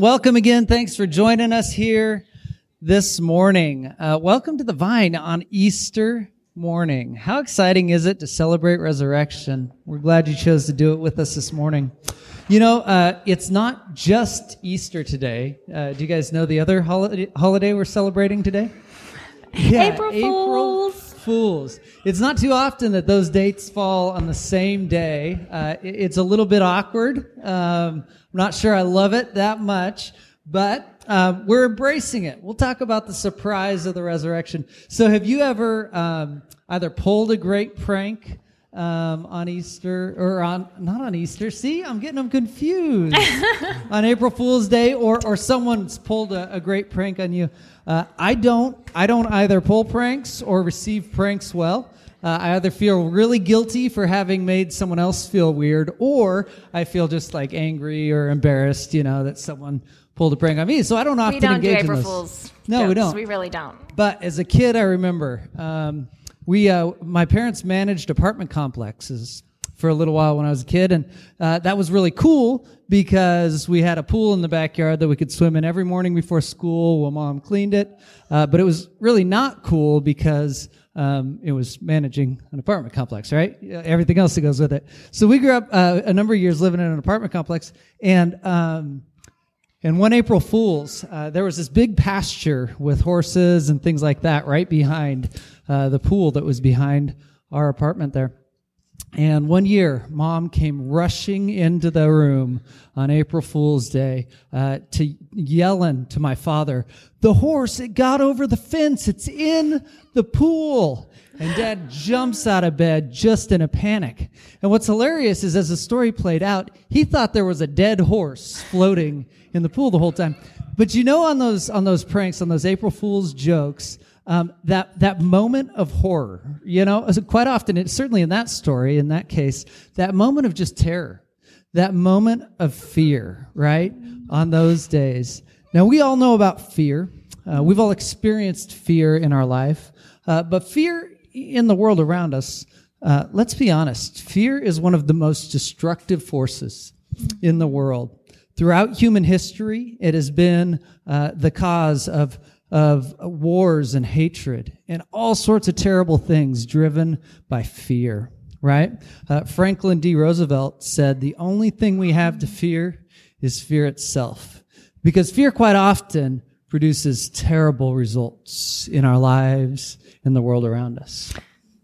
Welcome again. Thanks for joining us here this morning. Welcome to The Vine on Easter morning. How exciting is it to celebrate resurrection? We're glad you chose to do it with us this morning. You know, it's not just Easter today. Do you guys know the other holiday we're celebrating today? Yeah, April Fools. It's not too often that those dates fall on the same day. It's a little bit awkward. I'm not sure I love it that much, but we're embracing it. We'll talk about the surprise of the resurrection. So have you ever either pulled a great prank on Easter, or not on Easter. See, I'm getting them confused. On April Fool's Day, or someone's pulled a great prank on you. I don't either pull pranks or receive pranks well. I either feel really guilty for having made someone else feel weird, or I feel just like angry or embarrassed, you know, that someone pulled a prank on me. So I don't often engage in those. We don't do April Fool's. No, we don't. We really don't. But as a kid, I remember, my parents managed apartment complexes for a little while when I was a kid, and that was really cool because we had a pool in the backyard that we could swim in every morning before school while Mom cleaned it. But it was really not cool because it was managing an apartment complex, right? Everything else that goes with it. So we grew up a number of years living in an apartment complex, and one April Fool's, there was this big pasture with horses and things like that right behind the pool that was behind our apartment there. And one year, Mom came rushing into the room on April Fool's Day to yelling to my father, "The horse, it got over the fence. It's in the pool." And Dad jumps out of bed just in a panic. And what's hilarious is as the story played out, he thought there was a dead horse floating in the pool the whole time. But you know, on those pranks, on those April Fool's jokes, that moment of horror, you know, quite often, it's certainly in that story, in that case, that moment of just terror, that moment of fear, right? On those days. Now, we all know about fear. We've all experienced fear in our life. But fear in the world around us, let's be honest, fear is one of the most destructive forces in the world. Throughout human history, it has been the cause of wars and hatred and all sorts of terrible things driven by fear, right? Franklin D. Roosevelt said, "The only thing we have to fear is fear itself," because fear quite often produces terrible results in our lives and the world around us.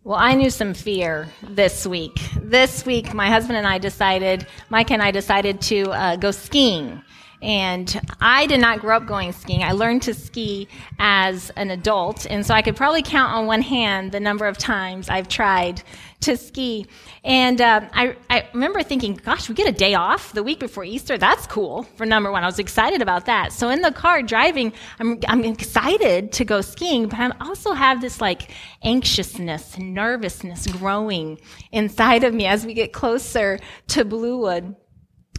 Well, I knew some fear this week. This week, my husband and I decided, Mike and I decided to go skiing. And I did not grow up going skiing. I learned to ski as an adult, and so I could probably count on one hand the number of times I've tried to ski. And I remember thinking, gosh, we get a day off the week before Easter. That's cool, for number one. I was excited about that. So in the car driving, I'm excited to go skiing, but I also have this like anxiousness, nervousness growing inside of me as we get closer to Bluewood.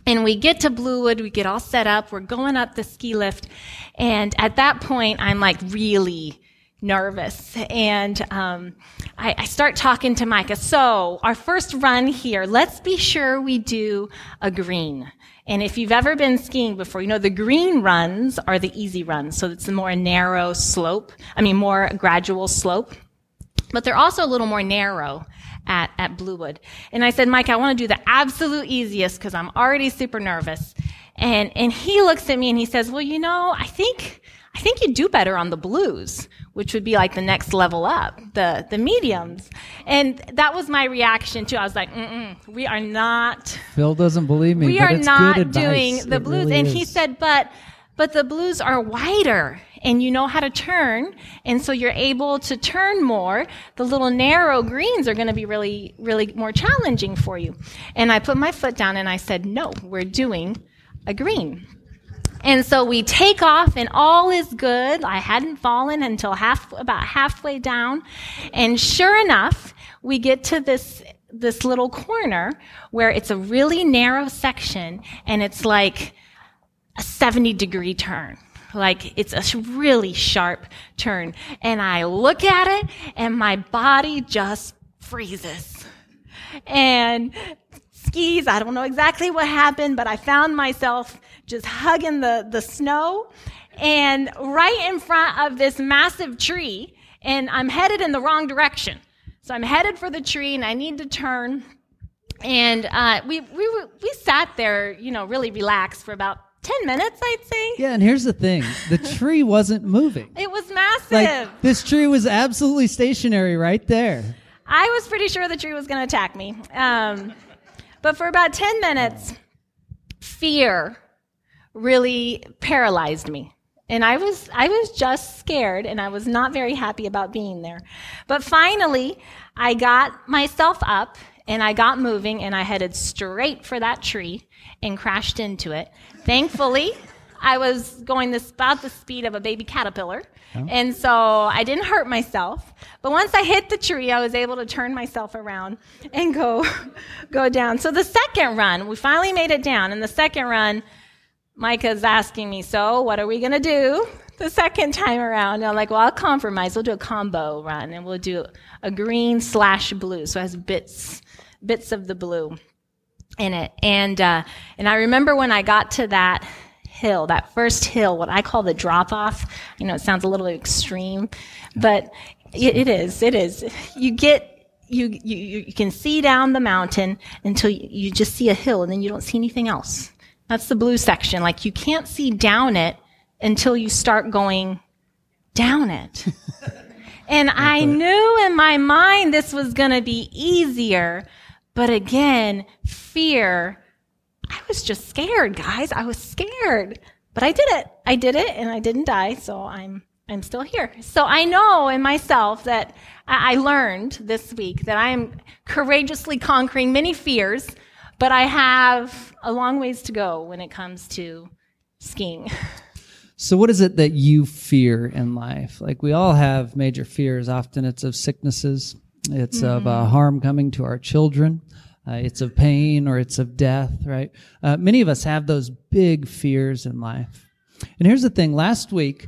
And we get to Bluewood, we get all set up, we're going up the ski lift, and at that point, I'm like really nervous. And I start talking to Micah, so our first run here, let's be sure we do a green. And if you've ever been skiing before, you know the green runs are the easy runs, so it's a more narrow slope, more gradual slope. But they're also a little more narrow at Bluewood. And I said, "Mike, I want to do the absolute easiest because I'm already super nervous." And he looks at me and he says, "Well, you know, I think you do better on the blues," which would be like the next level up, the mediums. And that was my reaction, too. I was like, we are not. Phil doesn't believe me. We are not doing the blues. And he said, but the blues are wider, and you know how to turn, and so you're able to turn more. The little narrow greens are going to be really, really more challenging for you. And I put my foot down, and I said, "No, we're doing a green." And so we take off, and all is good. I hadn't fallen until about halfway down. And sure enough, we get to this little corner where it's a really narrow section, and it's like a 70-degree turn. Like, it's a really sharp turn. And I look at it, and my body just freezes. And skis. I don't know exactly what happened, but I found myself just hugging the snow. And right in front of this massive tree, and I'm headed in the wrong direction. So I'm headed for the tree, and I need to turn. And we sat there, you know, really relaxed for about 10 minutes, I'd say. Yeah, and here's the thing. The tree wasn't moving. It was massive. Like, this tree was absolutely stationary right there. I was pretty sure the tree was going to attack me. But for about 10 minutes, fear really paralyzed me. And I was just scared, and I was not very happy about being there. But finally, I got myself up, and I got moving, and I headed straight for that tree and crashed into it. Thankfully, I was going about the speed of a baby caterpillar, and so I didn't hurt myself. But once I hit the tree, I was able to turn myself around and go down. So the second run, we finally made it down, and the second run, Micah's asking me, so what are we going to do the second time around? And I'm like, well, I'll compromise. We'll do a combo run, and we'll do a green/blue. So it has bits of the blue in it. And I remember when I got to that hill, that first hill, what I call the drop-off. You know, it sounds a little extreme, but it is. You can see down the mountain until you just see a hill, and then you don't see anything else. That's the blue section. Like, you can't see down it until you start going down it. And I knew in my mind this was going to be easier. But again, fear. I was just scared, guys. I was scared. But I did it. I did it, and I didn't die, so I'm still here. So I know in myself that I learned this week that I am courageously conquering many fears. But I have a long ways to go when it comes to skiing. So what is it that you fear in life? Like, we all have major fears. Often it's of sicknesses. It's of harm coming to our children. It's of pain, or it's of death, right? Many of us have those big fears in life. And here's the thing. Last week,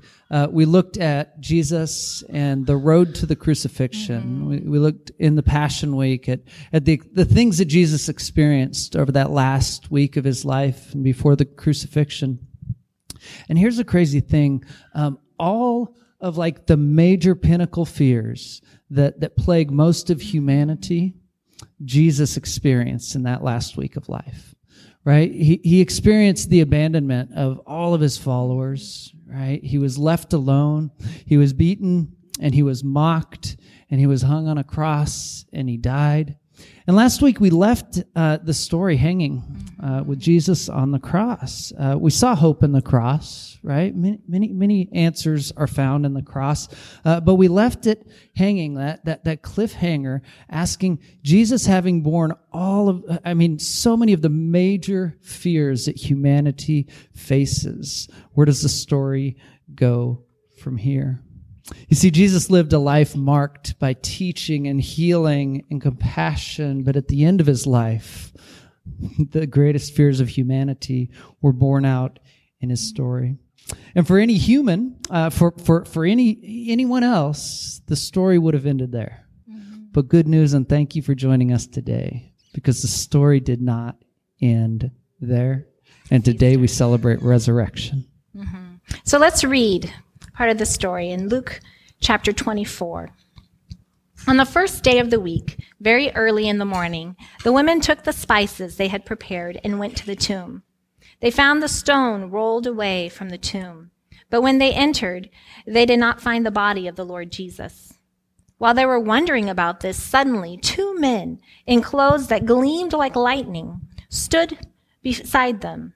we looked at Jesus and the road to the crucifixion. We looked in the Passion Week at the things that Jesus experienced over that last week of his life and before the crucifixion. And here's the crazy thing. All of, like, the major pinnacle fears that plague most of humanity, Jesus experienced in that last week of life. Right? He experienced the abandonment of all of his followers, right? He was left alone. He was beaten, and he was mocked, and he was hung on a cross, and he died. And last week we left the story hanging with Jesus on the cross. We saw hope in the cross, right? Many answers are found in the cross, but we left it hanging, that cliffhanger, asking, Jesus, having borne so many of the major fears that humanity faces, where does the story go from here? You see, Jesus lived a life marked by teaching and healing and compassion, but at the end of his life, the greatest fears of humanity were borne out in his story. And for any human, for anyone else, the story would have ended there. But good news, and thank you for joining us today, because the story did not end there. And today we celebrate resurrection. So let's read part of the story in Luke chapter 24. On the first day of the week, very early in the morning, the women took the spices they had prepared and went to the tomb. They found the stone rolled away from the tomb, but when they entered, they did not find the body of the Lord Jesus. While they were wondering about this, suddenly 2 men in clothes that gleamed like lightning stood beside them.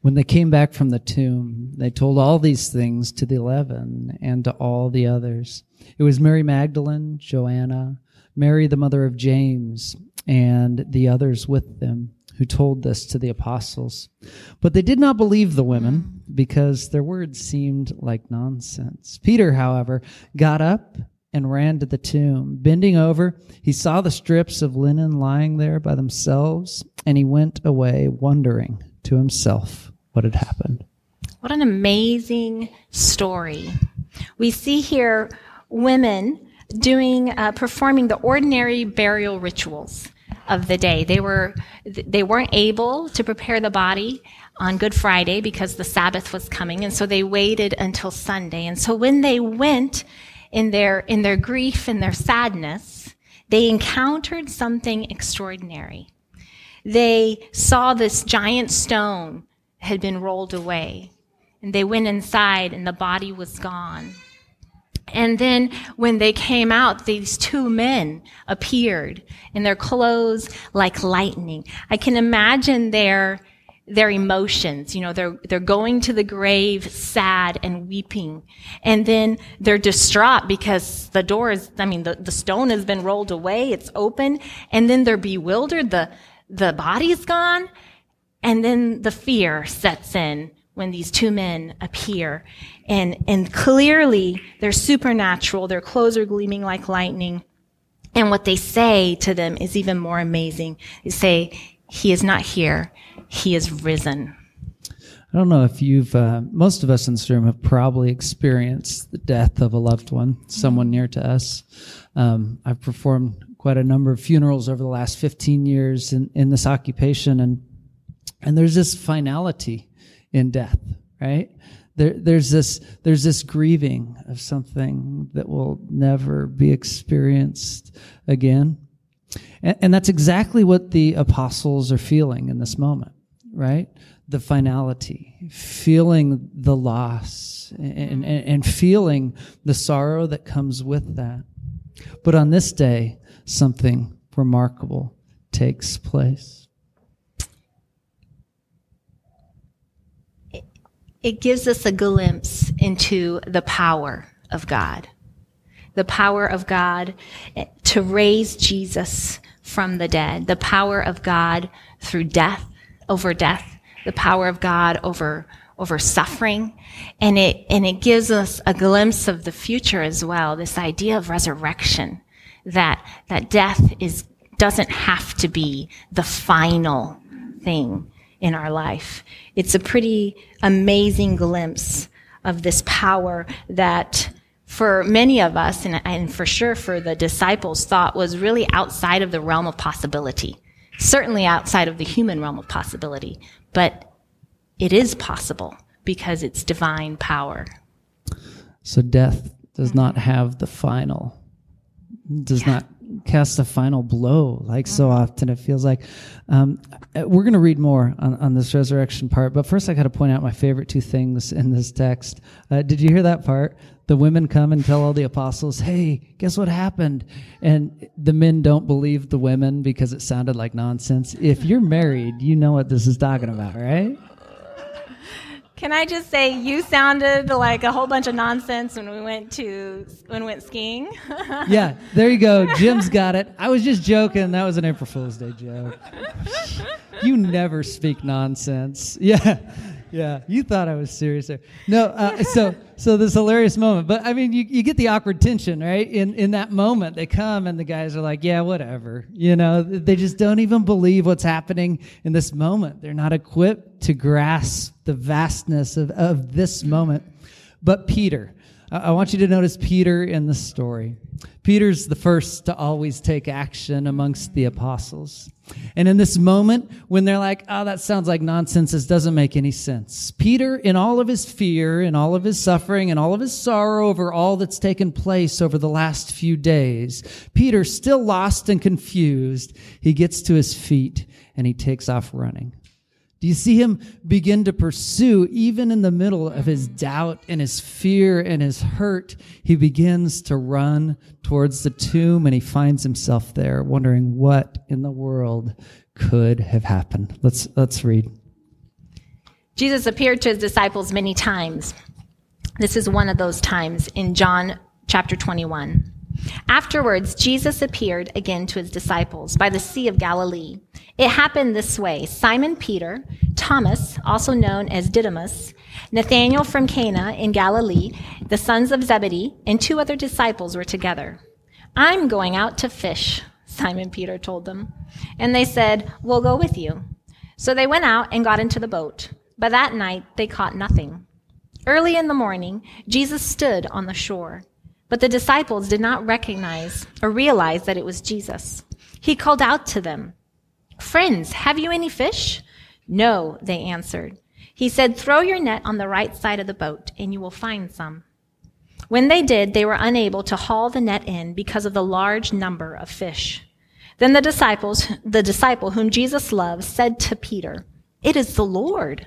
When they came back from the tomb, they told all these things to the 11 and to all the others. It was Mary Magdalene, Joanna, Mary the mother of James, and the others with them, who told this to the apostles. But they did not believe the women because their words seemed like nonsense. Peter, however, got up and ran to the tomb. Bending over, he saw the strips of linen lying there by themselves, and he went away wondering to himself what had happened. What an amazing story. We see here women performing the ordinary burial rituals of the day. They weren't able to prepare the body on Good Friday because the Sabbath was coming, and so they waited until Sunday. And so when they went in their grief and their sadness, they encountered something extraordinary. They saw this giant stone had been rolled away, and they went inside, and the body was gone. And then when they came out, these two men appeared in their clothes like lightning. I can imagine their emotions. You know, they're going to the grave sad and weeping. And then they're distraught because the stone has been rolled away. It's open. And then they're bewildered. The body's gone. And then the fear sets in when these two men appear. And clearly, they're supernatural. Their clothes are gleaming like lightning. And what they say to them is even more amazing. They say, "He is not here. He is risen." I don't know if most of us in this room have probably experienced the death of a loved one, someone near to us. I've performed quite a number of funerals over the last 15 years in this occupation. And there's this finality in death, right? There's this grieving of something that will never be experienced again. And that's exactly what the apostles are feeling in this moment, right? The finality, feeling the loss and feeling the sorrow that comes with that. But on this day, something remarkable takes place. It gives us a glimpse into the power of God. The power of God to raise Jesus from the dead. The power of God through death. The power of God over suffering. And it gives us a glimpse of the future as well. This idea of resurrection. That death doesn't have to be the final thing in our life. It's a pretty amazing glimpse of this power that for many of us, and for sure for the disciples, thought was really outside of the realm of possibility, certainly outside of the human realm of possibility. But it is possible because it's divine power. So death does not have the final, does not cast a final blow, like so often it feels like. We're going to read more on this resurrection part, but first I got to point out my favorite two things in this text. Did you hear that part? The women come and tell all the apostles, "Hey, guess what happened?" And the men don't believe the women because it sounded like nonsense. If you're married, you know what this is talking about, right? Can I just say you sounded like a whole bunch of nonsense when we went skiing? Yeah, there you go. Jim's got it. I was just joking. That was an April Fool's Day joke. You never speak nonsense. Yeah. You thought I was serious there. No. So this hilarious moment, but I mean, you get the awkward tension, right? In that moment, they come and the guys are like, "Yeah, whatever." You know, they just don't even believe what's happening in this moment. They're not equipped to grasp the vastness of this moment. But Peter, I want you to notice Peter in the story. Peter's the first to always take action amongst the apostles. And in this moment, when they're like, "Oh, that sounds like nonsense. This doesn't make any sense." Peter, in all of his fear, in all of his suffering, and all of his sorrow over all that's taken place over the last few days, Peter, still lost and confused, he gets to his feet and he takes off running. Do you see him begin to pursue, even in the middle of his doubt and his fear and his hurt? He begins to run towards the tomb, and he finds himself there, wondering what in the world could have happened. Let's read. Jesus appeared to his disciples many times. This is one of those times in John chapter 21. Afterwards, Jesus appeared again to his disciples by the Sea of Galilee. It happened this way. Simon Peter, Thomas, also known as Didymus, Nathanael from Cana in Galilee, the sons of Zebedee, and two other disciples were together. "I'm going out to fish," Simon Peter told them. And they said, "We'll go with you." So they went out and got into the boat. But that night they caught nothing. Early in the morning, Jesus stood on the shore. But the disciples did not recognize or realize that it was Jesus. He called out to them, "Friends, have you any fish?" "No," they answered. He said, "Throw your net on the right side of the boat, and you will find some." When they did, they were unable to haul the net in because of the large number of fish. Then the disciple whom Jesus loved said to Peter, "It is the Lord."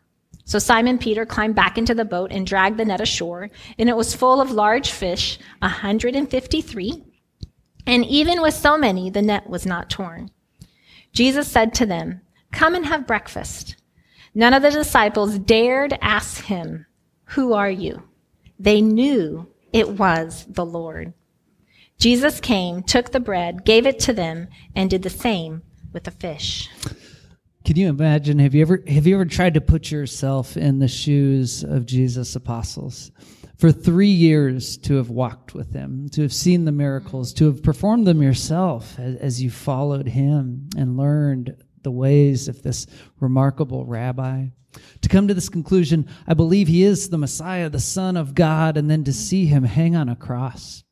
So Simon Peter climbed back into the boat and dragged the net ashore, and it was full of large fish, 153, and even with so many, the net was not torn. Jesus said to them, "Come and have breakfast." None of the disciples dared ask him, "Who are you?" They knew it was the Lord. Jesus came, took the bread, gave it to them, and did the same with the fish. Can you imagine, have you ever tried to put yourself in the shoes of Jesus' apostles? For 3 years to have walked with him, to have seen the miracles, to have performed them yourself as you followed him and learned the ways of this remarkable rabbi. To come to this conclusion, I believe he is the Messiah, the Son of God, and then to see him hang on a cross.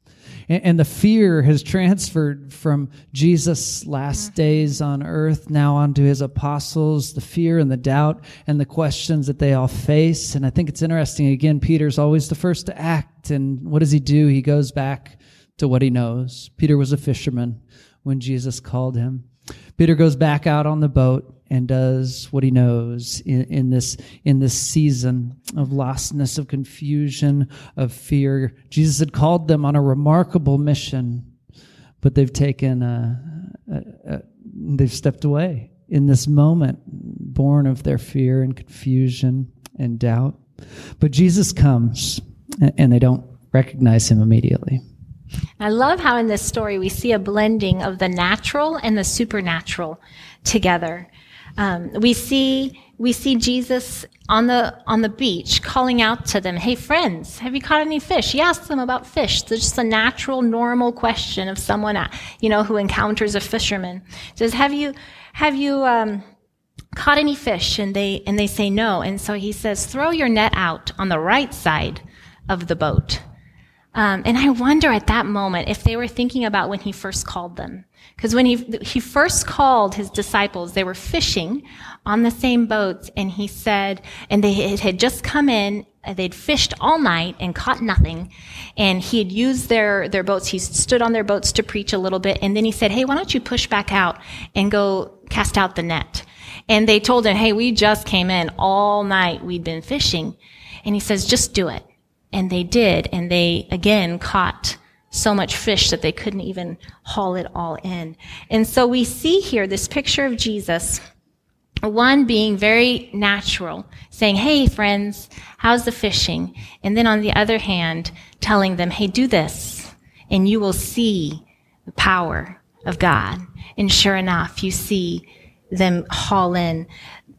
And the fear has transferred from Jesus' last days on earth now onto his apostles, the fear and the doubt and the questions that they all face. And I think it's interesting, again, Peter's always the first to act. And what does he do? He goes back to what he knows. Peter was a fisherman when Jesus called him. Peter goes back out on the boat and does what he knows in this season of lostness, of confusion, of fear. Jesus had called them on a remarkable mission, but they've taken they've stepped away in this moment, born of their fear and confusion and doubt. But Jesus comes, and they don't recognize him immediately. I love how in this story we see a blending of the natural and the supernatural together. We see Jesus on the beach calling out to them, "Hey, friends, have you caught any fish?" He asks them about fish. It's just a natural, normal question of someone, who encounters a fisherman. He says, "Have you caught any fish?" And they say no. And so he says, "Throw your net out on the right side of the boat." And I wonder at that moment if they were thinking about when he first called them. Because when he first called his disciples, they were fishing on the same boats, and he said, and they had just come in, they'd fished all night and caught nothing, and he had used their boats, he stood on their boats to preach a little bit, and then he said, "Hey, why don't you push back out and go cast out the net?" And they told him, "Hey, we just came in, all night we'd been fishing." And he says, "Just do it." And they did, and they, again, caught so much fish that they couldn't even haul it all in. And so we see here this picture of Jesus, one being very natural, saying, "Hey, friends, how's the fishing?" And then on the other hand, telling them, "Hey, do this, and you will see the power of God." And sure enough, you see them haul in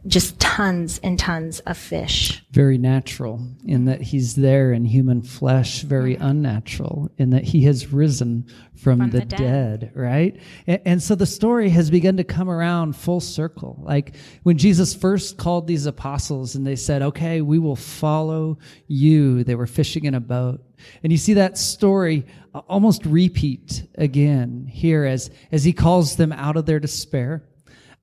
just tons and tons of fish. Very natural in that he's there in human flesh, very unnatural in that he has risen from the dead, right? And so the story has begun to come around full circle. Like when Jesus first called these apostles and they said, "Okay, we will follow you," they were fishing in a boat. And you see that story almost repeat again here as he calls them out of their despair,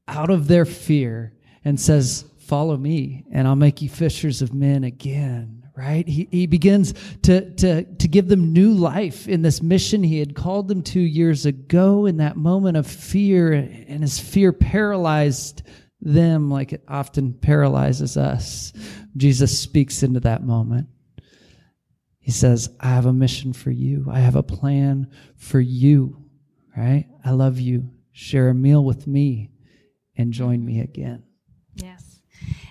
out of their fear, and says, follow me and I'll make you fishers of men again, right? He begins to give them new life in this mission he had called them to years ago in that moment of fear, and his fear paralyzed them like it often paralyzes us. Jesus speaks into that moment. He says, I have a mission for you. I have a plan for you, right? I love you. Share a meal with me and join me again. Yes.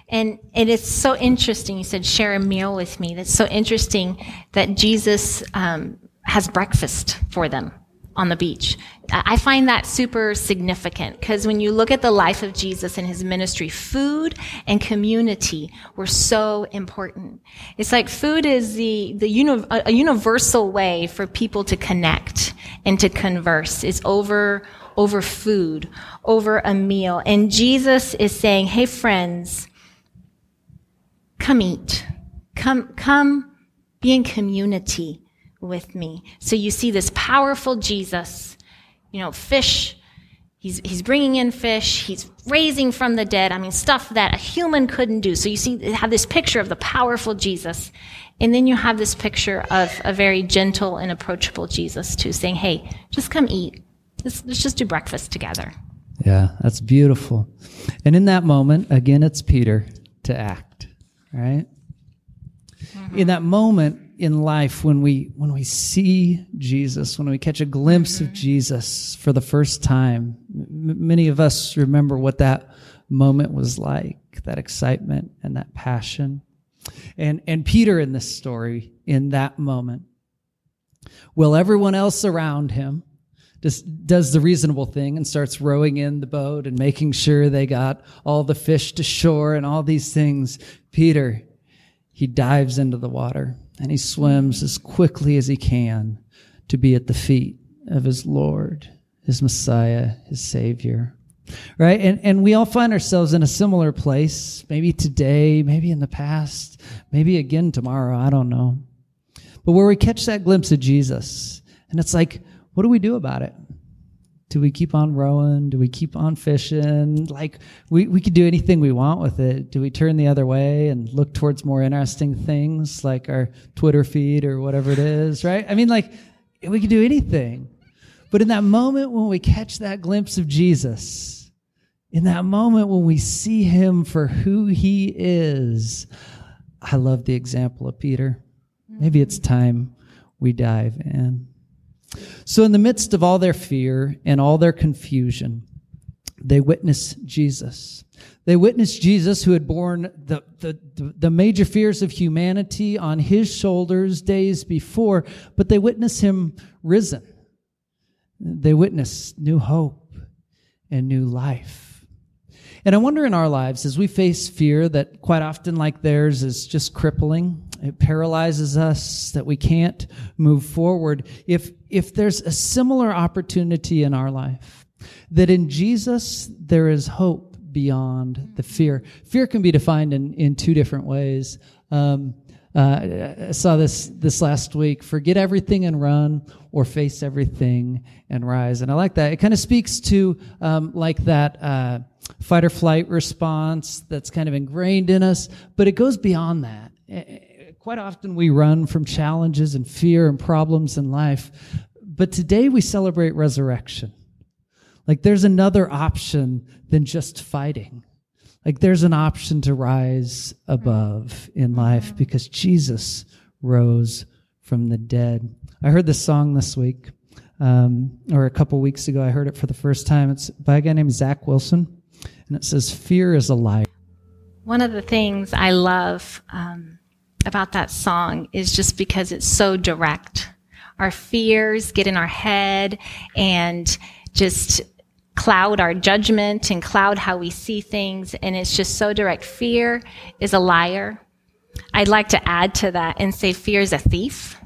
And it is so interesting. You said, share a meal with me. That's so interesting that Jesus has breakfast for them on the beach. I find that super significant because when you look at the life of Jesus and his ministry, food and community were so important. It's like food is a universal way for people to connect and to converse. It's over food, over a meal. And Jesus is saying, hey, friends, come eat. Come be in community with me. So you see this powerful Jesus, you know, fish, he's bringing in fish, he's raising from the dead, I mean, stuff that a human couldn't do. So you see, you have this picture of the powerful Jesus, and then you have this picture of a very gentle and approachable Jesus too, saying, hey, just come eat. Let's just do breakfast together. Yeah, that's beautiful. And in that moment, again, it's Peter to act, right? Mm-hmm. In that moment, in life, when we see Jesus, when we catch a glimpse of Jesus for the first time, many of us remember what that moment was like, that excitement and that passion. And Peter in this story, in that moment, while everyone else around him just does the reasonable thing and starts rowing in the boat and making sure they got all the fish to shore and all these things, Peter, he dives into the water. And he swims as quickly as he can to be at the feet of his Lord, his Messiah, his Savior, right? And we all find ourselves in a similar place, maybe today, maybe in the past, maybe again tomorrow, I don't know. But where we catch that glimpse of Jesus, and it's like, what do we do about it? Do we keep on rowing? Do we keep on fishing? Like, we could do anything we want with it. Do we turn the other way and look towards more interesting things like our Twitter feed or whatever it is, right? I mean, like, we could do anything. But in that moment when we catch that glimpse of Jesus, in that moment when we see him for who he is, I love the example of Peter. Maybe it's time we dive in. So in the midst of all their fear and all their confusion, they witness Jesus. They witness Jesus who had borne the major fears of humanity on his shoulders days before, but they witness him risen. They witness new hope and new life. And I wonder in our lives, as we face fear that quite often like theirs is just crippling, it paralyzes us, that we can't move forward. If there's a similar opportunity in our life, that in Jesus there is hope beyond the fear. Fear can be defined in two different ways. I saw this last week. Forget everything and run, or face everything and rise. And I like that. It kind of speaks to like that fight or flight response that's kind of ingrained in us, but it goes beyond that. Quite often we run from challenges and fear and problems in life, but today we celebrate resurrection. Like there's another option than just fighting. Like there's an option to rise above in life because Jesus rose from the dead. I heard this song this week, or a couple weeks ago. I heard it for the first time. It's by a guy named Zach Wilson, and it says, "Fear is a liar." One of the things I love about that song is just because it's so direct. Our fears get in our head and just cloud our judgment and cloud how we see things, and it's just so direct. Fear is a liar. I'd like to add to that and say fear is a thief,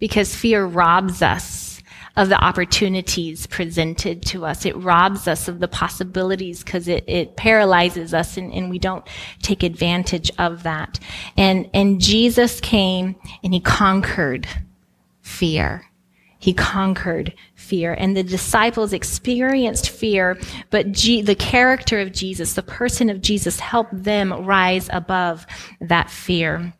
because fear robs us of the opportunities presented to us. It robs us of the possibilities because it paralyzes us and we don't take advantage of that. And Jesus came and he conquered fear. He conquered fear. And the disciples experienced fear, but the character of Jesus, the person of Jesus, helped them rise above that fear.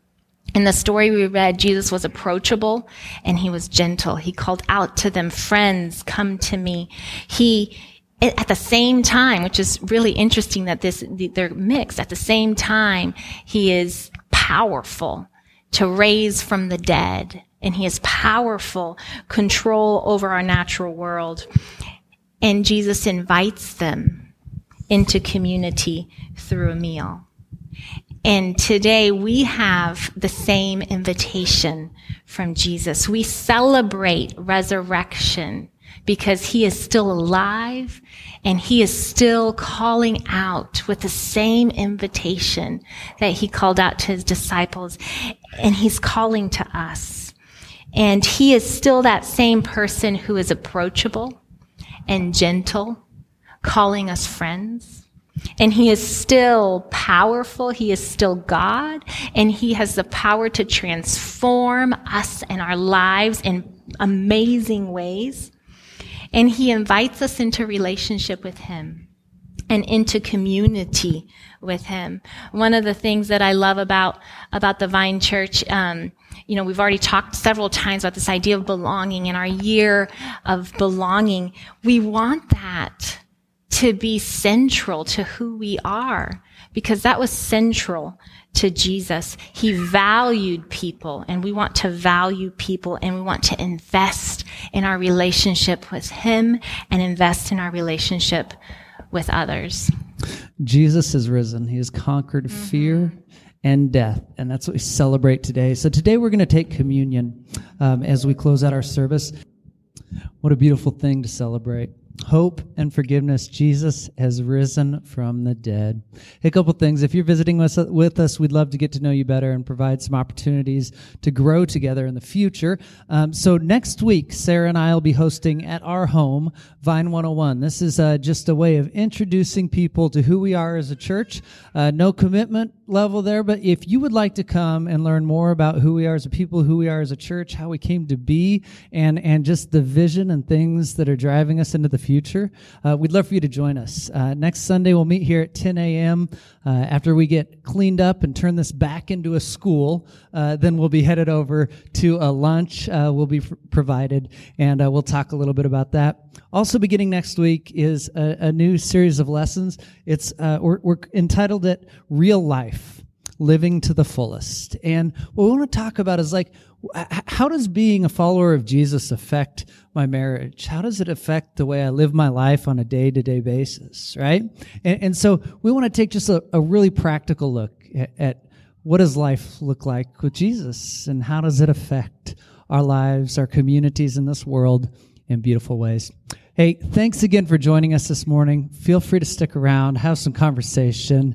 In the story we read, Jesus was approachable and he was gentle. He called out to them, "Friends, come to me." He, at the same time, which is really interesting that they're mixed, at the same time, he is powerful to raise from the dead. And he has powerful control over our natural world. And Jesus invites them into community through a meal. And today we have the same invitation from Jesus. We celebrate resurrection because he is still alive and he is still calling out with the same invitation that he called out to his disciples. And he's calling to us. And he is still that same person who is approachable and gentle, calling us friends. And he is still powerful. He is still God. And he has the power to transform us and our lives in amazing ways. And he invites us into relationship with him and into community with him. One of the things that I love about the Vine Church, we've already talked several times about this idea of belonging. In our year of belonging, we want that to be central to who we are, because that was central to Jesus. He valued people, and we want to value people, and we want to invest in our relationship with him and invest in our relationship with others. Jesus is risen. He has conquered fear and death, and that's what we celebrate today. So today we're going to take communion as we close out our service. What a beautiful thing to celebrate. Hope and forgiveness. Jesus has risen from the dead. Hey, a couple things. If you're visiting with us, we'd love to get to know you better and provide some opportunities to grow together in the future. So next week, Sarah and I will be hosting at our home, Vine 101. This is just a way of introducing people to who we are as a church. No commitment level there, but if you would like to come and learn more about who we are as a people, who we are as a church, how we came to be, and just the vision and things that are driving us into the future, we'd love for you to join us. Next Sunday, we'll meet here at 10 a.m. After we get cleaned up and turn this back into a school, then we'll be headed over to a lunch. We'll be provided, and we'll talk a little bit about that. Also beginning next week is a new series of lessons. It's we're entitled it Real Life, Living to the Fullest. And what we want to talk about is, like, how does being a follower of Jesus affect my marriage? How does it affect the way I live my life on a day-to-day basis, right? And so we want to take just a really practical look at what does life look like with Jesus, and how does it affect our lives, our communities in this world in beautiful ways. Hey, thanks again for joining us this morning. Feel free to stick around, have some conversation.